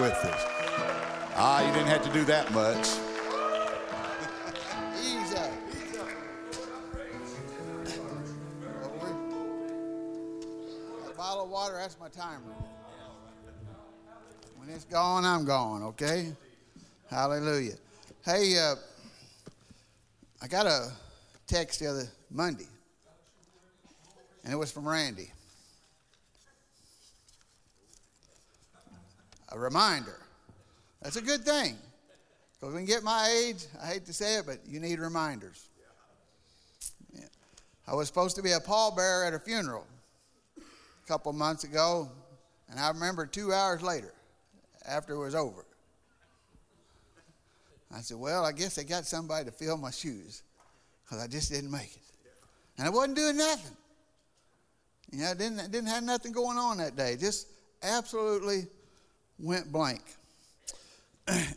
life with us. You didn't have to do that much. Easy. That bottle of water, that's my timer. When it's gone, I'm gone, okay? Hallelujah. Hey, I got a text the other Monday, and it was from Randy. A reminder. That's a good thing. Because when you get my age, I hate to say it, but you need reminders. Yeah. I was supposed to be a pallbearer at a funeral a couple months ago, and I remember 2 hours later, after it was over. I said, well, I guess they got somebody to fill my shoes because I just didn't make it. And I wasn't doing nothing. You know, I didn't have nothing going on that day. Just absolutely went blank.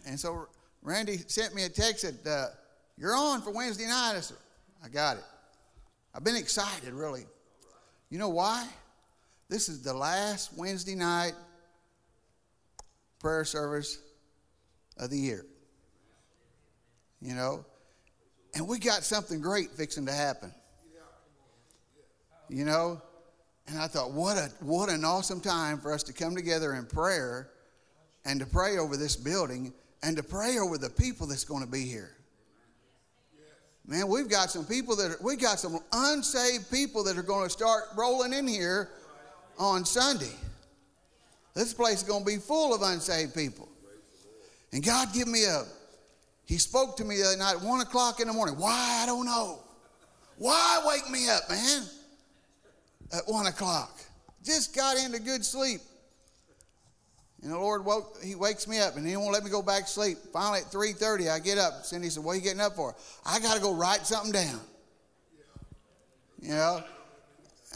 And so Randy sent me a text that you're on for Wednesday night. I said, I got it. I've been excited, really. You know why? This is the last Wednesday night prayer service of the year. You know, and we got something great fixing to happen. You know, and I thought, what an awesome time for us to come together in prayer and to pray over this building and to pray over the people that's going to be here. Man, we've got some people we got some unsaved people that are going to start rolling in here on Sunday. This place is going to be full of unsaved people. And God give me He spoke to me the other night at 1 o'clock in the morning. Why? I don't know. Why wake me up, man, at 1 o'clock? Just got into good sleep. And the Lord He wakes me up, and He won't let me go back to sleep. Finally, at 3:30, I get up. Cindy said, what are you getting up for? I got to go write something down. You know?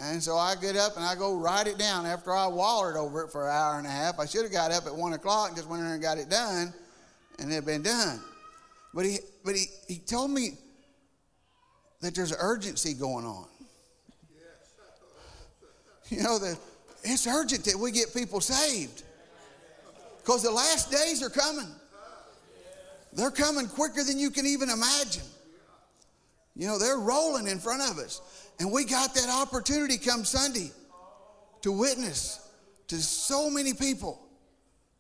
And so I get up, and I go write it down after I wallered over it for an hour and a half. I should have got up at 1 o'clock and just went in there and got it done, and it had been done. But he told me that there's urgency going on. You know, that it's urgent that we get people saved. Because the last days are coming. They're coming quicker than you can even imagine. You know, they're rolling in front of us. And we got that opportunity come Sunday to witness to so many people.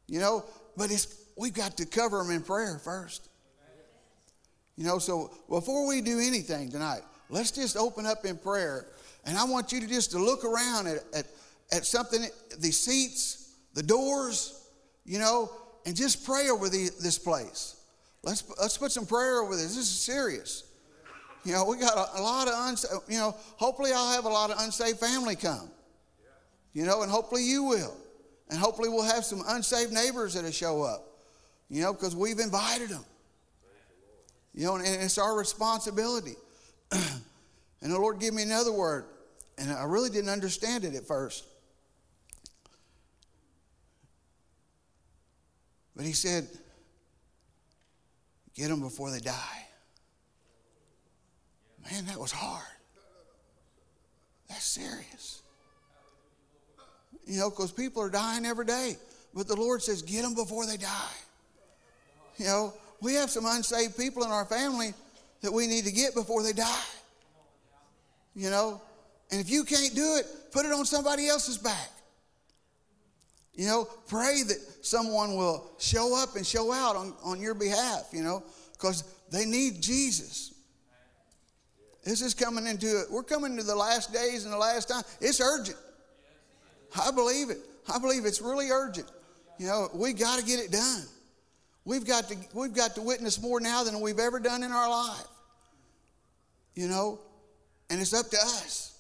You know, but we've got to cover them in prayer first. You know, so before we do anything tonight, let's just open up in prayer. And I want you to just look around at something, the seats, the doors, you know, and just pray over this place. Let's put some prayer over this. This is serious. You know, we got a lot of unsafe, you know, hopefully I'll have a lot of unsaved family come. You know, and hopefully you will. And hopefully we'll have some unsaved neighbors that'll show up, you know, because we've invited them. You know, and it's our responsibility. And the Lord gave me another word, and I really didn't understand it at first. But He said, get them before they die. Man, that was hard. That's serious. You know, because people are dying every day. But the Lord says, get them before they die. You know, we have some unsaved people in our family that we need to get before they die. You know? And if you can't do it, put it on somebody else's back. You know? Pray that someone will show up and show out on your behalf, you know? Because they need Jesus. This is coming into it. We're coming to the last days and the last time. It's urgent. I believe it. I believe it's really urgent. You know, we got to get it done. We've got to witness more now than we've ever done in our life. You know, and it's up to us.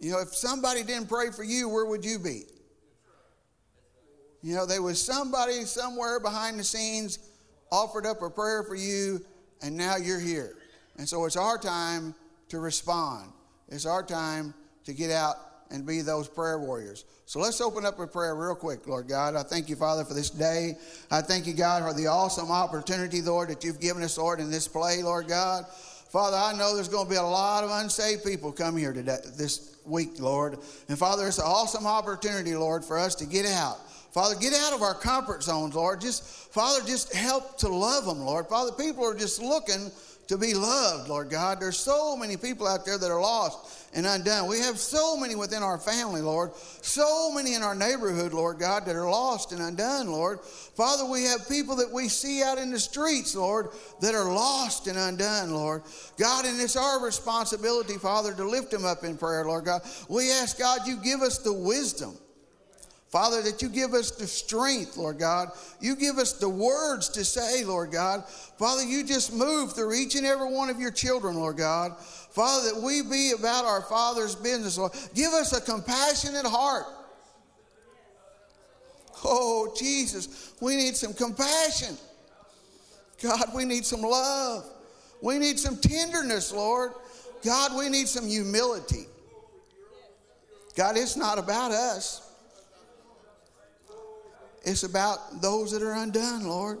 You know, if somebody didn't pray for you, where would you be? You know, there was somebody somewhere behind the scenes offered up a prayer for you, and now you're here. And so it's our time to respond. It's our time to get out and be those prayer warriors. So let's open up with prayer real quick, Lord God. I thank You, Father, for this day. I thank You, God, for the awesome opportunity, Lord, that You've given us, Lord, in this play, Lord God. Father, I know there's going to be a lot of unsaved people come here today, this week, Lord. And, Father, it's an awesome opportunity, Lord, for us to get out. Father, get out of our comfort zones, Lord. Father, just help to love them, Lord. Father, people are just looking to be loved, Lord God. There's so many people out there that are lost and undone. We have so many within our family, Lord. So many in our neighborhood, Lord God, that are lost and undone, Lord. Father, we have people that we see out in the streets, Lord, that are lost and undone, Lord. God, and it's our responsibility, Father, to lift them up in prayer, Lord God. We ask, God, you give us the wisdom, Father, that you give us the strength, Lord God. You give us the words to say, Lord God. Father, you just move through each and every one of your children, Lord God. Father, that we be about our Father's business, Lord. Give us a compassionate heart. Oh, Jesus, we need some compassion. God, we need some love. We need some tenderness, Lord. God, we need some humility. God, it's not about us. It's about those that are undone, Lord.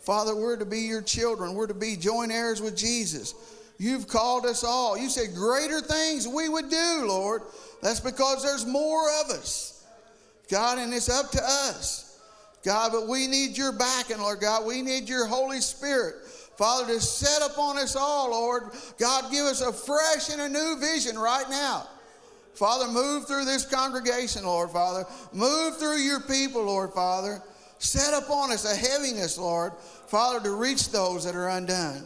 Father, we're to be your children. We're to be joint heirs with Jesus. You've called us all. You said greater things we would do, Lord. That's because there's more of us. God, and it's up to us. God, but we need your backing, Lord God. We need your Holy Spirit. Father, to set upon us all, Lord. God, give us a fresh and a new vision right now. Father, move through this congregation, Lord, Father. Move through your people, Lord, Father. Set upon us a heaviness, Lord, Father, to reach those that are undone.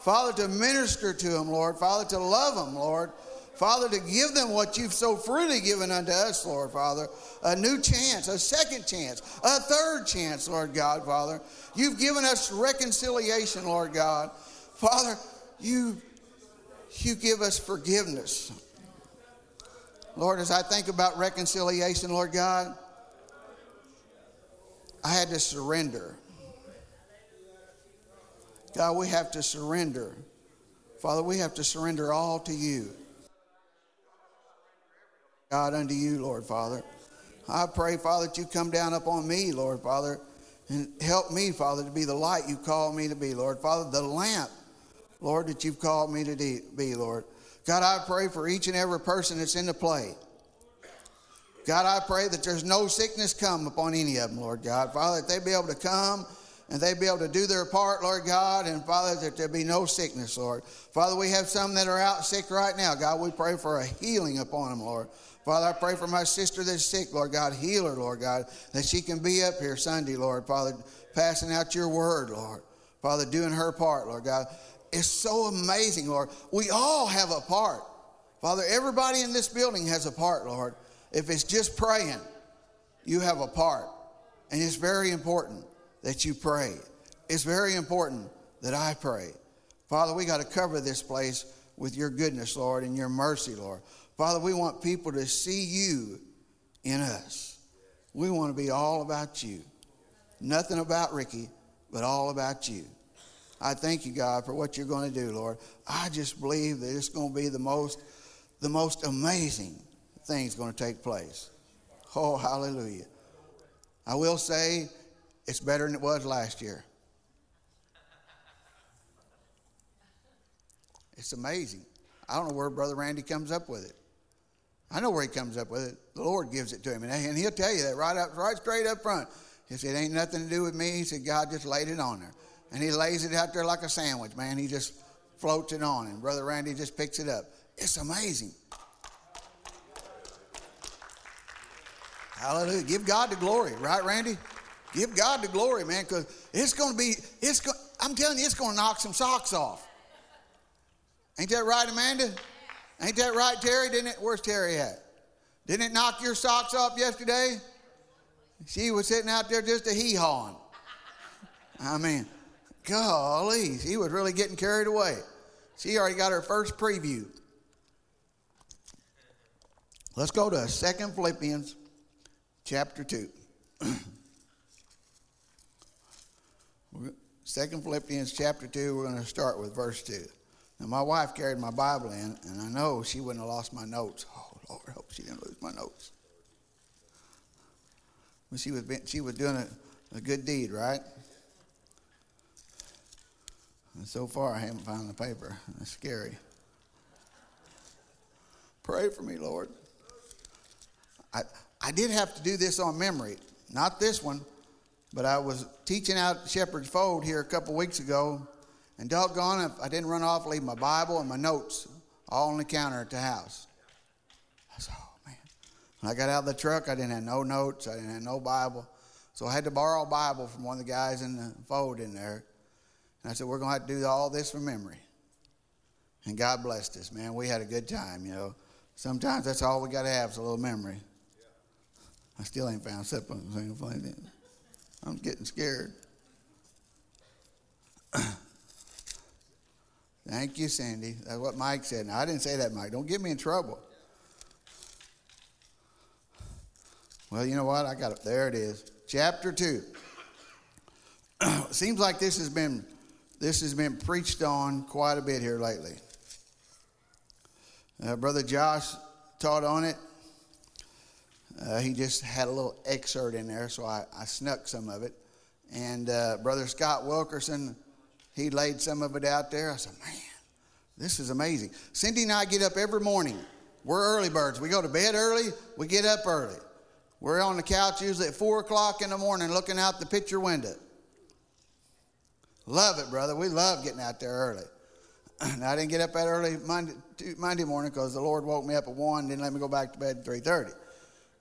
Father, to minister to them, Lord. Father, to love them, Lord. Father, to give them what you've so freely given unto us, Lord, Father. A new chance, a second chance, a third chance, Lord God, Father. You've given us reconciliation, Lord God. Father, you give us forgiveness. Lord, as I think about reconciliation, Lord God, I had to surrender. God, we have to surrender. Father, we have to surrender all to you. God, unto you, Lord, Father. I pray, Father, that you come down upon me, Lord, Father, and help me, Father, to be the light you call me to be, Lord. Father, the lamp, Lord, that you've called me to be, Lord. God, I pray for each and every person that's in the play. God, I pray that there's no sickness come upon any of them, Lord God. Father, that they be able to come and they be able to do their part, Lord God. And Father, that there be no sickness, Lord. Father, we have some that are out sick right now. God, we pray for a healing upon them, Lord. Father, I pray for my sister that's sick, Lord God. Heal her, Lord God, that she can be up here Sunday, Lord. Father, passing out your word, Lord. Father, doing her part, Lord God. It's so amazing, Lord. We all have a part. Father, everybody in this building has a part, Lord. If it's just praying, you have a part. And it's very important that you pray. It's very important that I pray. Father, we got to cover this place with your goodness, Lord, and your mercy, Lord. Father, we want people to see you in us. We want to be all about you. Nothing about Ricky, but all about you. I thank you, God, for what you're going to do, Lord. I just believe that it's going to be the most amazing thing's going to take place. Oh, hallelujah. I will say it's better than it was last year. It's amazing. I don't know where Brother Randy comes up with it. I know where he comes up with it. The Lord gives it to him, and he'll tell you that right straight up front. He said, it ain't nothing to do with me. He said, God just laid it on there. And he lays it out there like a sandwich, man. He just floats it on, and Brother Randy just picks it up. It's amazing. Hallelujah. Give God the glory, right, Randy? Give God the glory, man, because it's going to be, I'm telling you, it's going to knock some socks off. Ain't that right, Amanda? Ain't that right, Terry? Where's Terry at? Didn't it knock your socks off yesterday? She was sitting out there just a hee-hawing. I mean, golly, she was really getting carried away. She already got her first preview. Let's go to Second Philippians chapter 2. Second Philippians chapter 2, we're going to start with verse 2. Now, my wife carried my Bible in, and I know she wouldn't have lost my notes. Oh, Lord, I hope she didn't lose my notes. But she was doing a good deed, right? And so far, I haven't found the paper. That's scary. Pray for me, Lord. I did have to do this on memory. Not this one, but I was teaching out Shepherd's Fold here a couple weeks ago, and doggone if I didn't run off and leave my Bible and my notes all on the counter at the house. I said, oh, man. When I got out of the truck, I didn't have no notes. I didn't have no Bible. So I had to borrow a Bible from one of the guys in the fold in there. And I said, we're going to have to do all this from memory. And God blessed us, man. We had a good time, you know. Sometimes that's all we got to have is a little memory. Yeah. I still ain't found something. I'm getting scared. Thank you, Sandy. That's what Mike said. Now, I didn't say that, Mike. Don't get me in trouble. Well, you know what? I got it. There it is. Chapter 2. Seems like this has been preached on quite a bit here lately. Brother Josh taught on it. He just had a little excerpt in there, so I snuck some of it. And Brother Scott Wilkerson, he laid some of it out there. I said, man, this is amazing. Cindy and I get up every morning. We're early birds. We go to bed early. We get up early. We're on the couch usually at 4 o'clock in the morning looking out the picture window. Love it, brother. We love getting out there early. Now, I didn't get up that early Monday morning because the Lord woke me up at 1 and didn't let me go back to bed at 3:30.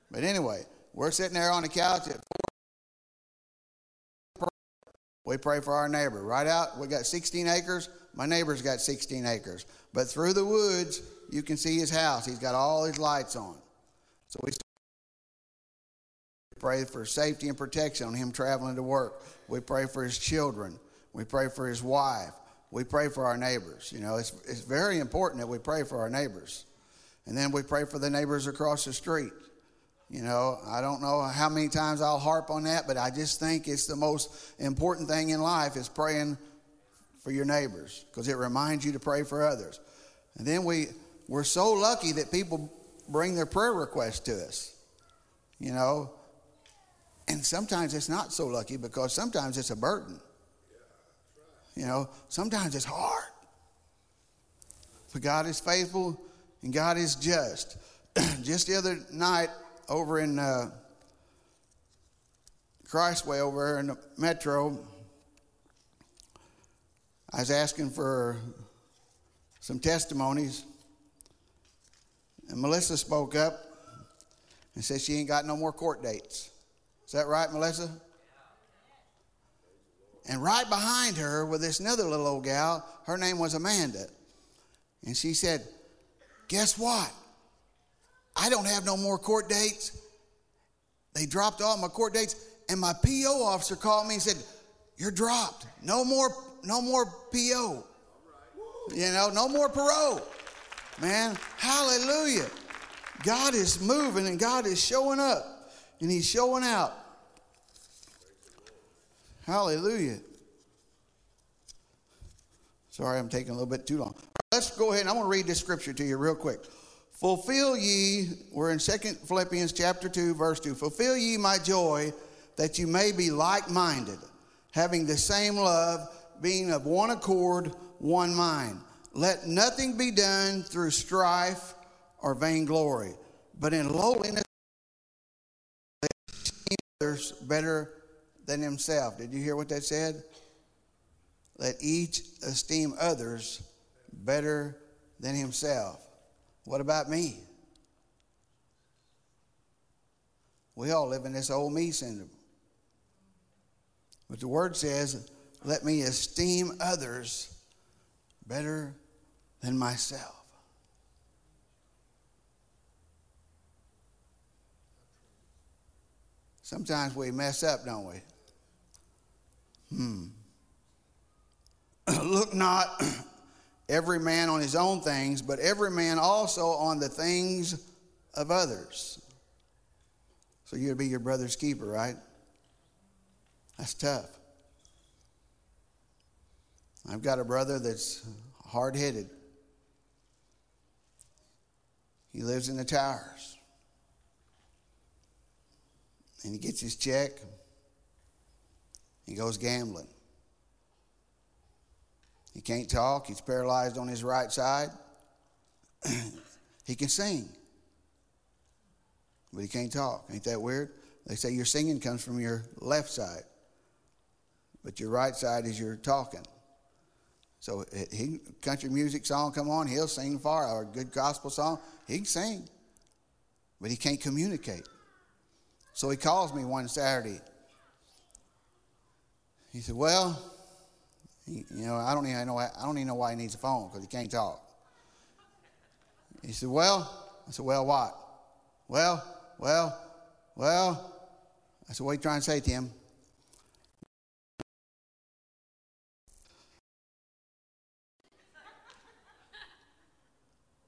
But anyway, we're sitting there on the couch at 4. We pray for our neighbor. Right out, we got 16 acres. My neighbor's got 16 acres. But through the woods, you can see his house. He's got all his lights on. So we pray for safety and protection on him traveling to work. We pray for his children. We pray for his wife. We pray for our neighbors. You know, it's very important that we pray for our neighbors. And then we pray for the neighbors across the street. You know, I don't know how many times I'll harp on that, but I just think it's the most important thing in life is praying for your neighbors because it reminds you to pray for others. And then we're so lucky that people bring their prayer requests to us, you know. And sometimes it's not so lucky because sometimes it's a burden. You know, sometimes it's hard. But God is faithful and God is just. Just the other night over in Christway over in the metro, I was asking for some testimonies. And Melissa spoke up and said she ain't got no more court dates. Is that right, Melissa? And right behind her with this another little old gal, her name was Amanda. And she said, guess what? I don't have no more court dates. They dropped all my court dates. And my PO officer called me and said, you're dropped. No more PO. You know, no more parole. Man, hallelujah. God is moving and God is showing up. And he's showing out. Hallelujah. Sorry, I'm taking a little bit too long. Let's go ahead and I want to read this scripture to you real quick. Fulfill ye, we're in Second Philippians chapter 2, verse 2. Fulfill ye my joy that you may be like-minded, having the same love, being of one accord, one mind. Let nothing be done through strife or vainglory, but in lowliness better than himself. Did you hear what that said? Let each esteem others better than himself. What about me? We all live in this old me syndrome. But the word says, let me esteem others better than myself. Sometimes we mess up, don't we? Look not every man on his own things, but every man also on the things of others. So you'd be your brother's keeper, right? That's tough. I've got a brother that's hard-headed. He lives in the towers. And he gets his check. He goes gambling. He can't talk. He's paralyzed on his right side. He can sing. But he can't talk. Ain't that weird? They say your singing comes from your left side, but your right side is your talking. So he, country music song come on, he'll sing for it, or a good gospel song, he can sing, but he can't communicate. So he calls me one Saturday. He said, well, I don't even know why he needs a phone, because he can't talk. He said, well, I said, well, what? Well, I said, what are you trying to say to him?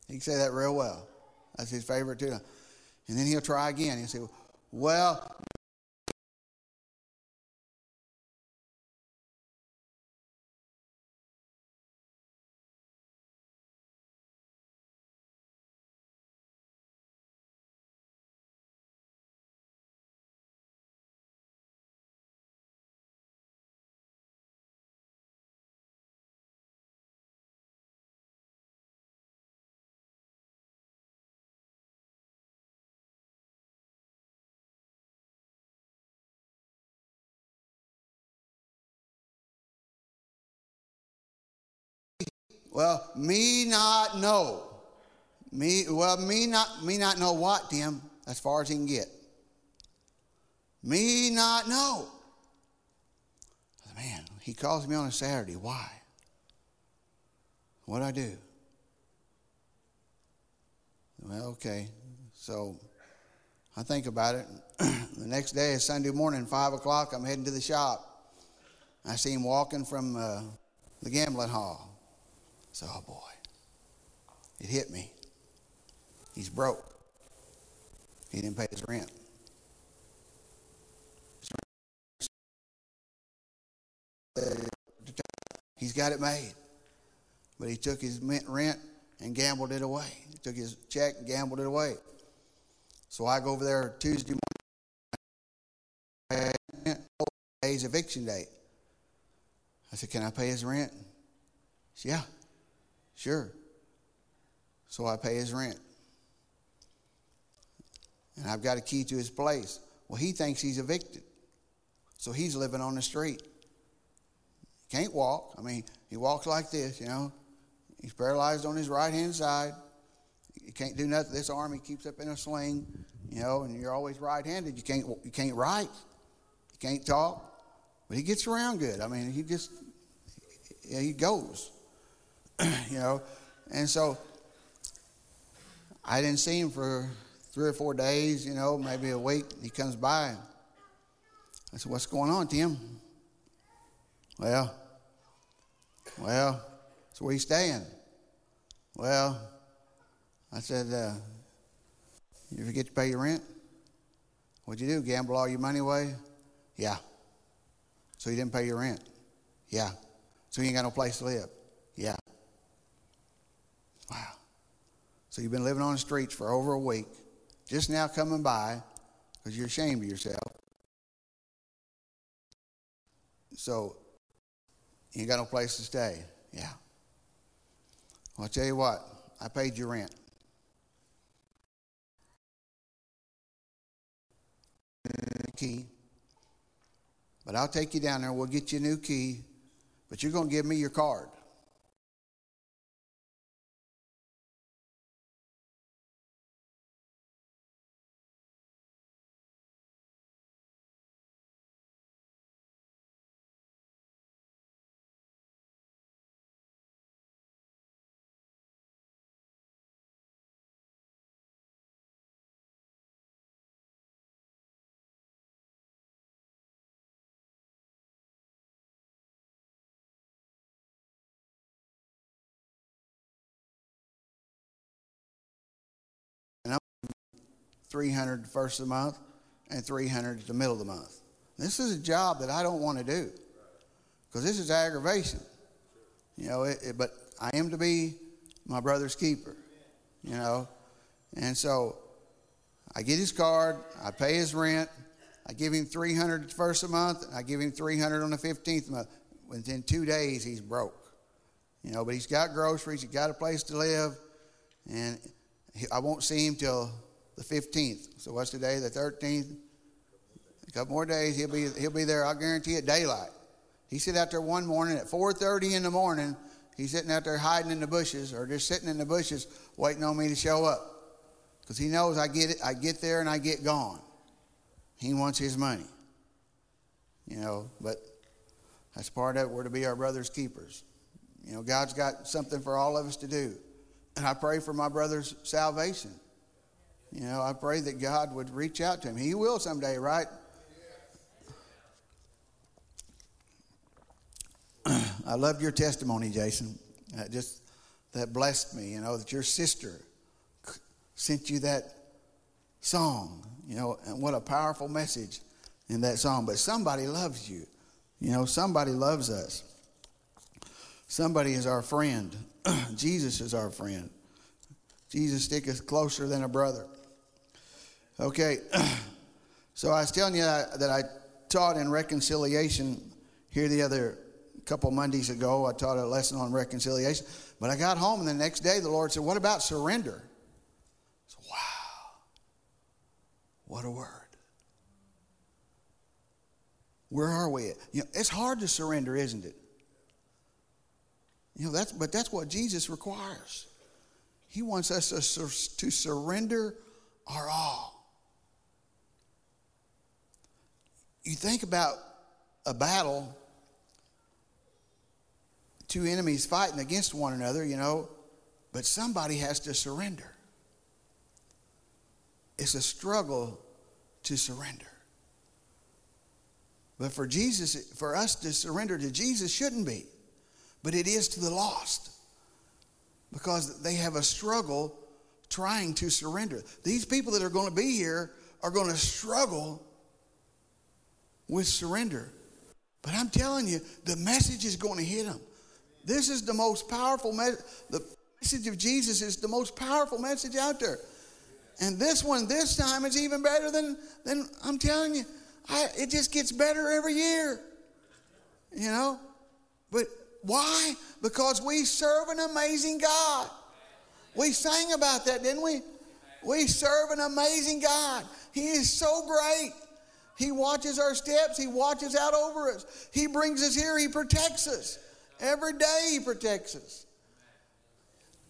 He can say that real well. That's his favorite too. And then he'll try again. He'll say, well, well, me not know. Me not know what, Tim? As far as he can get. Me not know. Man, he calls me on a Saturday. Why? What'd I do? Well, okay. So I think about it. The next day is Sunday morning, 5 o'clock. I'm heading to the shop. I see him walking from the gambling hall. So, oh boy, it hit me. He's broke. He didn't pay his rent. He's got it made. But he took his rent and gambled it away. He took his check and gambled it away. So I go over there Tuesday morning. Today's eviction date. I said, can I pay his rent? She said, yeah. Sure. So I pay his rent. And I've got a key to his place. Well, he thinks he's evicted. So he's living on the street. Can't walk. I mean, he walks like this, you know. He's paralyzed on his right-hand side. He can't do nothing. This arm he keeps up in a sling, you know, and you're always right-handed. You can't write. You can't talk. But he gets around good. I mean, he goes. You know, and so I didn't see him for 3 or 4 days, you know, maybe a week. He comes by. I said, what's going on, Tim? Well, so where you staying? Well, I said, you forget to pay your rent? What'd you do, gamble all your money away? Yeah. So you didn't pay your rent? Yeah. So you ain't got no place to live? Yeah. Wow. So you've been living on the streets for over a week, just now coming by because you're ashamed of yourself. So you ain't got no place to stay. Yeah. Well, I'll tell you what, I paid your rent. Key. But I'll take you down there, we'll get you a new key, but you're going to give me your card. $300 the first of the month, and $300 at the middle of the month. This is a job that I don't want to do, because this is aggravation. You know, but I am to be my brother's keeper, you know. And so I get his card, I pay his rent, I give him $300 the first of the month, and I give him $300 on the 15th of the month. Within 2 days, he's broke. You know, but he's got groceries, he's got a place to live, and I won't see him till the 15th. So what's today? The 13th? couple more days, he'll be there, I guarantee, at daylight. He's sitting out there one morning at 4:30 in the morning. He's sitting out there hiding in the bushes or just sitting in the bushes waiting on me to show up. Because he knows I get it. I get there and I get gone. He wants his money. You know, but that's part of it. We're to be our brother's keepers. You know, God's got something for all of us to do. And I pray for my brother's salvation. You know, I pray that God would reach out to him. He will someday, right? I loved your testimony, Jason. That blessed me, you know, that your sister sent you that song, you know, and what a powerful message in that song. But somebody loves you. You know, somebody loves us. Somebody is our friend. Jesus is our friend. Jesus sticketh closer than a brother. Okay, so I was telling you that I taught in reconciliation here the other couple Mondays ago. I taught a lesson on reconciliation. But I got home, and the next day the Lord said, what about surrender? I said, wow, what a word. Where are we at? You know, it's hard to surrender, isn't it? You know, that's what Jesus requires. He wants us to surrender our all. You think about a battle, two enemies fighting against one another, you know, but somebody has to surrender. It's a struggle to surrender. But for Jesus, for us to surrender to Jesus shouldn't be, but it is to the lost. Because they have a struggle trying to surrender. These people that are going to be here are going to struggle with surrender. But I'm telling you, the message is going to hit them. This is the most powerful message. The message of Jesus is the most powerful message out there. And this one, this time, is even better than I'm telling you. It just gets better every year. You know? But why? Because we serve an amazing God. We sang about that, didn't we? We serve an amazing God. He is so great. He watches our steps. He watches out over us. He brings us here. He protects us. Every day he protects us.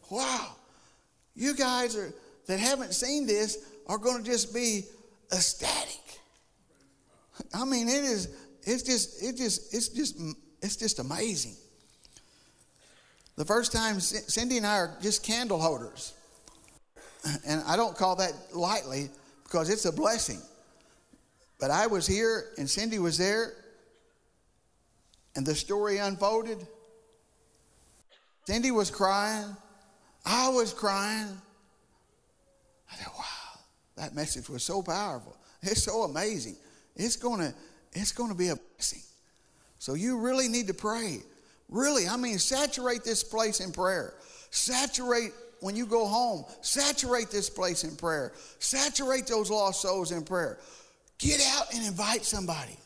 Wow. You guys that haven't seen this are going to just be ecstatic. I mean, it's just amazing. The first time, Cindy and I are just candle holders. And I don't call that lightly because it's a blessing. But I was here and Cindy was there. And the story unfolded. Cindy was crying. I was crying. I thought, wow, that message was so powerful. It's so amazing. It's going to be a blessing. So you really need to pray. Really, I mean, saturate this place in prayer. Saturate when you go home. Saturate this place in prayer. Saturate those lost souls in prayer. Get out and invite somebody.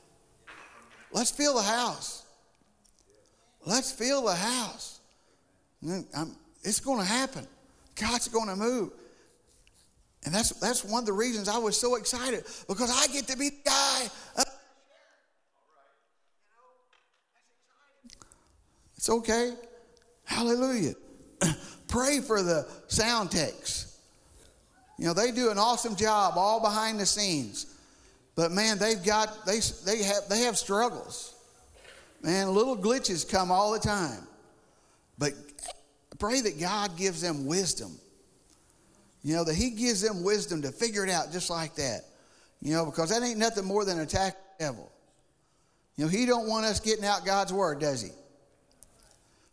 Let's fill the house. Let's fill the house. It's going to happen. God's going to move. And that's one of the reasons I was so excited, because I get to be the guy. It's okay. Hallelujah. Pray for the sound techs. You know, they do an awesome job all behind the scenes. But man, they have struggles. Man, little glitches come all the time. But pray that God gives them wisdom. You know, that he gives them wisdom to figure it out just like that. You know, because that ain't nothing more than attack the devil. You know, he don't want us getting out God's word, does he?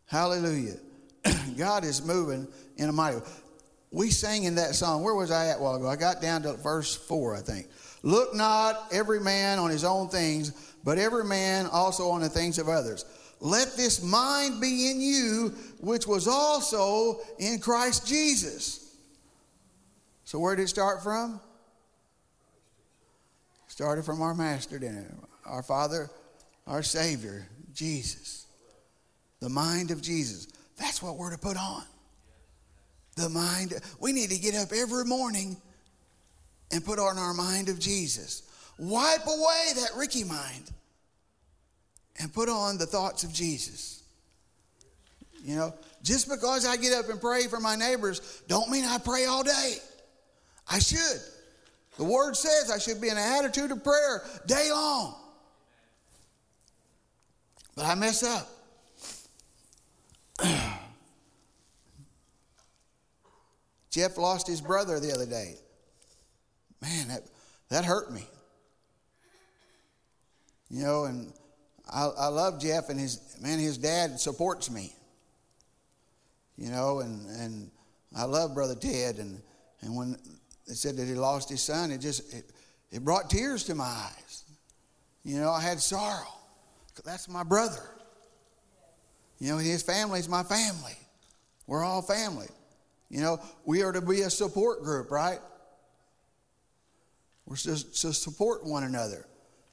Hallelujah. God is moving in a mighty way. We sang in that song. Where was I at a while ago? I got down to verse 4, I think. Look not every man on his own things, but every man also on the things of others. Let this mind be in you, which was also in Christ Jesus. So where did it start from? It started from our master, didn't it? Our Father, our Savior, Jesus. The mind of Jesus. That's what we're to put on. The mind. We need to get up every morning and put on our mind of Jesus. Wipe away that Ricky mind and put on the thoughts of Jesus. You know, just because I get up and pray for my neighbors don't mean I pray all day. I should. The Word says I should be in an attitude of prayer day long. But I mess up. Jeff lost his brother the other day. Man, that hurt me. You know, and I love Jeff, and his dad supports me. You know, and I love Brother Ted, and when they said that he lost his son, it brought tears to my eyes. You know, I had sorrow. That's my brother. You know, his family's my family. We're all family. You know, we are to be a support group, right? We're just to support one another,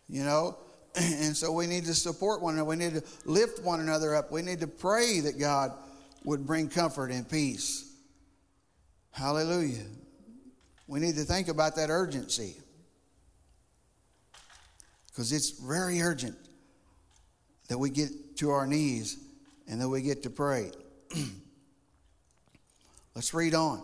you know. And so we need to support one another. We need to lift one another up. We need to pray that God would bring comfort and peace. Hallelujah. We need to think about that urgency, because it's very urgent that we get to our knees and that we get to pray. Let's read on.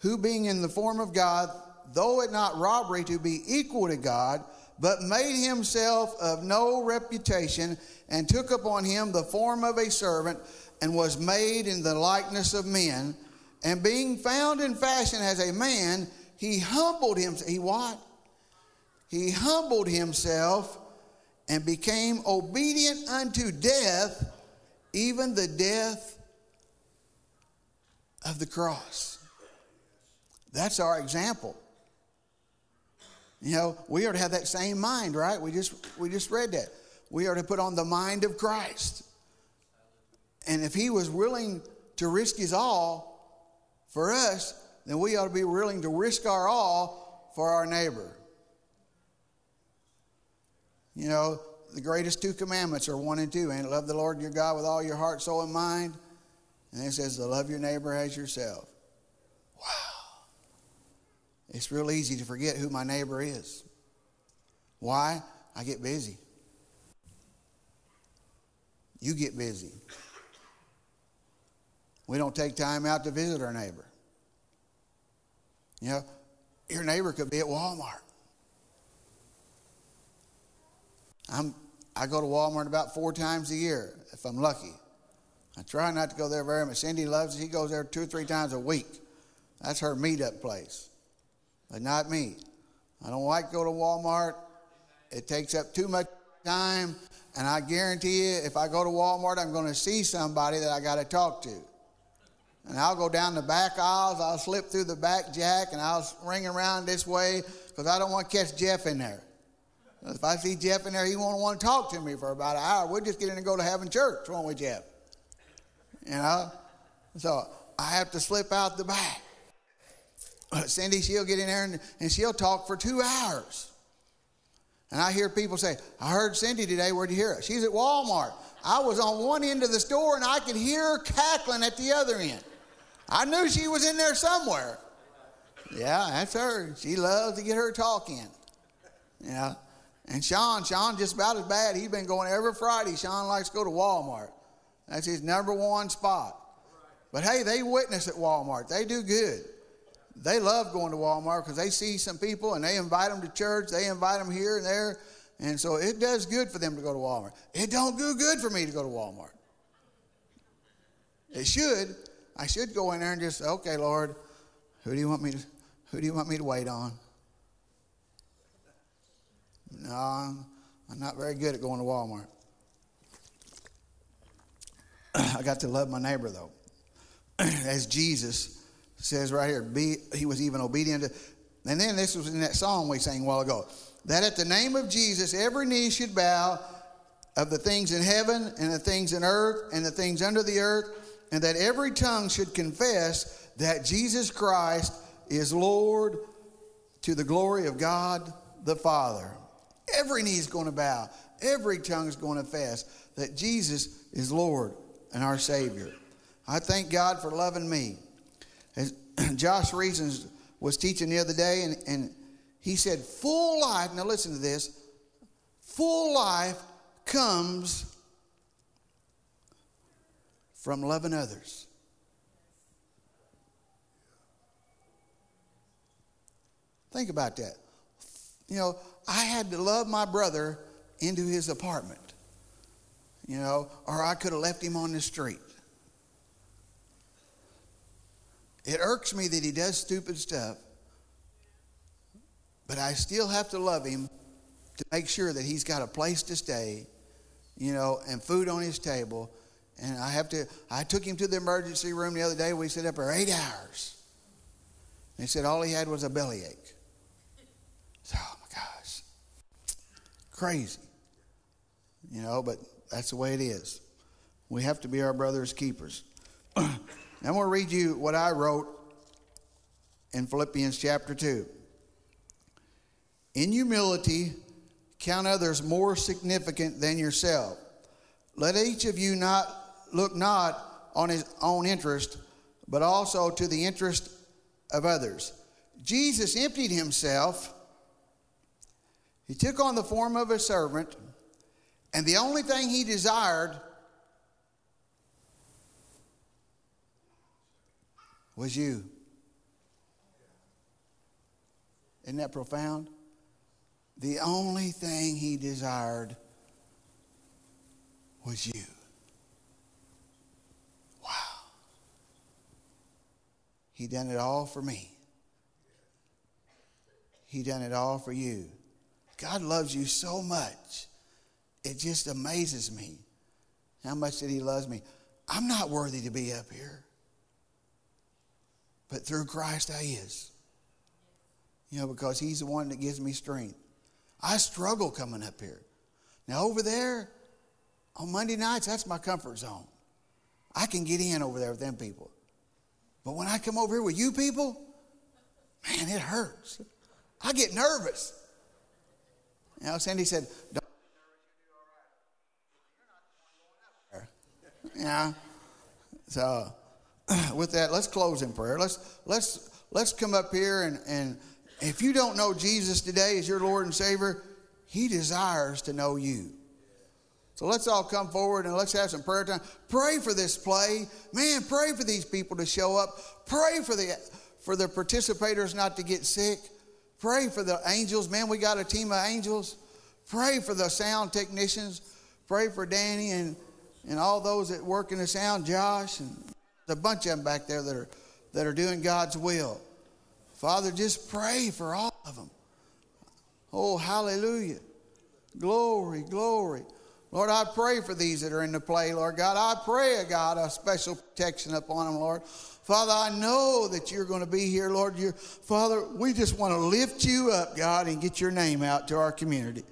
Who being in the form of God, though it not robbery to be equal to God, but made himself of no reputation, and took upon him the form of a servant, and was made in the likeness of men. And being found in fashion as a man, he humbled himself. He what? He humbled himself and became obedient unto death, even the death of the cross. That's our example. You know, we are to have that same mind, right? We just read that. We are to put on the mind of Christ. And if he was willing to risk his all for us, then we ought to be willing to risk our all for our neighbor. You know, the greatest two commandments are 1 and 2. And love the Lord your God with all your heart, soul, and mind. And it says to love your neighbor as yourself. Wow. It's real easy to forget who my neighbor is. Why? I get busy. You get busy. We don't take time out to visit our neighbor. You know, your neighbor could be at Walmart. I go to Walmart about 4 times a year, if I'm lucky. I try not to go there very much. Cindy loves it. She goes there 2 or 3 times a week. That's her meet-up place. But not me. I don't like to go to Walmart. It takes up too much time. And I guarantee you, if I go to Walmart, I'm going to see somebody that I got to talk to. And I'll go down the back aisles. I'll slip through the back jack, and I'll ring around this way, because I don't want to catch Jeff in there. If I see Jeff in there, he won't want to talk to me for about an hour. We'll just get in and go to having church, won't we, Jeff? You know? So I have to slip out the back. Cindy, she'll get in there, and she'll talk for 2 hours. And I hear people say, I heard Cindy today. Where'd you hear her? She's at Walmart. I was on one end of the store, and I could hear her cackling at the other end. I knew she was in there somewhere. Yeah, that's her. She loves to get her talk in. Yeah. And Sean just about as bad. He's been going every Friday. Sean likes to go to Walmart. That's his #1 spot. But hey, they witness at Walmart. They do good. They love going to Walmart because they see some people and they invite them to church. They invite them here and there. And so it does good for them to go to Walmart. It don't do good for me to go to Walmart. It should. I should go in there and just say, okay, Lord, who do you want me to wait on? No, I'm not very good at going to Walmart. I got to love my neighbor, though. As Jesus says right here, he was even obedient. And then this was in that song we sang a while ago. That at the name of Jesus, every knee should bow, of the things in heaven and the things in earth and the things under the earth, and that every tongue should confess that Jesus Christ is Lord, to the glory of God the Father. Every knee is going to bow. Every tongue is going to confess that Jesus is Lord and our Savior. I thank God for loving me. As Josh Reasons was teaching the other day, and He said, full life, now listen to this, full life comes from loving others. Think about that. You know, I had to love my brother into his apartment. You know, or I could have left him on the street. It irks me that he does stupid stuff, but I still have to love him to make sure that he's got a place to stay, you know, and food on his table. And I took him to the emergency room the other day. We sat up for 8 hours. And he said all he had was a bellyache. So, oh my gosh, crazy. You know, but that's the way it is. We have to be our brother's keepers. I'm going to read you what I wrote in Philippians chapter 2. In humility, count others more significant than yourself. Let each of you not look on his own interest, but also to the interest of others. Jesus emptied himself. He took on the form of a servant, and the only thing he desired was you. Isn't that profound? The only thing he desired was you. Wow. He done it all for me. He done it all for you. God loves you so much. It just amazes me how much that he loves me. I'm not worthy to be up here. But through Christ I is. You know, because he's the one that gives me strength. I struggle coming up here. Now over there, on Monday nights, that's my comfort zone. I can get in over there with them people. But when I come over here with you people, man, it hurts. I get nervous. You know, Sandy said, don't be nervous, you're not the one going up there. Yeah. So with that, let's close in prayer. Let's come up here and if you don't know Jesus today as your Lord and Savior, he desires to know you. So let's all come forward and let's have some prayer time. Pray for this play. Man, pray for these people to show up. Pray for the participators not to get sick. Pray for the angels. Man, we got a team of angels. Pray for the sound technicians. Pray for Danny and all those that work in the sound, Josh, and a bunch of them back there that are doing God's will. Father, just pray for all of them. Oh, hallelujah. Glory, glory. Lord, I pray for these that are in the play, Lord God. I pray, God, a special protection upon them, Lord. Father, I know that you're going to be here, Lord. Father, we just want to lift you up, God, and get your name out to our community.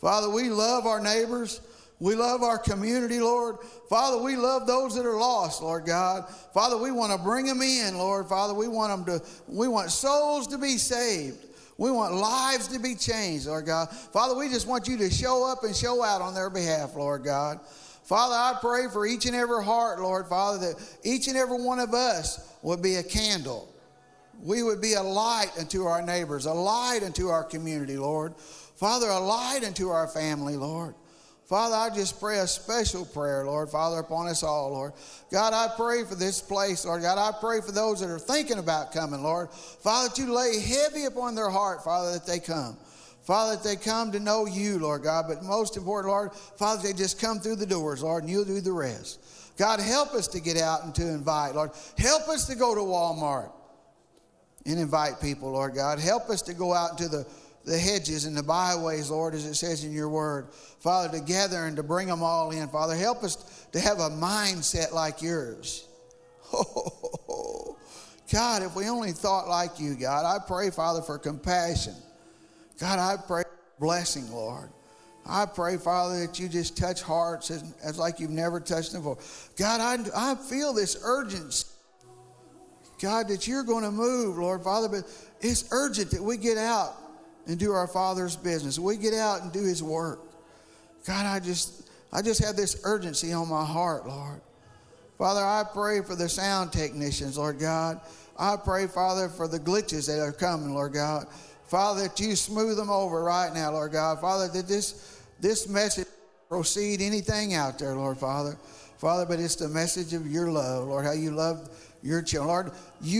Father, we love our neighbors. We love our community, Lord. Father, we love those that are lost, Lord God. Father, we want to bring them in, Lord. Father, we want souls to be saved. We want lives to be changed, Lord God. Father, we just want you to show up and show out on their behalf, Lord God. Father, I pray for each and every heart, Lord, Father, that each and every one of us would be a candle. We would be a light unto our neighbors, a light unto our community, Lord. Father, a light unto our family, Lord. Father, I just pray a special prayer, Lord, Father, upon us all, Lord. God, I pray for this place, Lord. God, I pray for those that are thinking about coming, Lord. Father, that you lay heavy upon their heart, Father, that they come. Father, that they come to know you, Lord God. But most important, Lord, Father, they just come through the doors, Lord, and you'll do the rest. God, help us to get out and to invite, Lord. Help us to go to Walmart and invite people, Lord God. Help us to go out into the hedges and the byways, Lord, as it says in your word. Father, to gather and to bring them all in. Father, help us to have a mindset like yours. Oh, God, if we only thought like you, God. I pray, Father, for compassion. God, I pray for blessing, Lord. I pray, Father, that you just touch hearts as like you've never touched them before. God, I feel this urgency. God, that you're going to move, Lord, Father, but it's urgent that we get out and do our Father's business. We get out and do his work. God, I just have this urgency on my heart, Lord. Father, I pray for the sound technicians, Lord God. I pray, Father, for the glitches that are coming, Lord God. Father, that you smooth them over right now, Lord God. Father, that this message proceed anything out there, Lord Father. Father, but it's the message of your love, Lord, how you love your children. Lord, you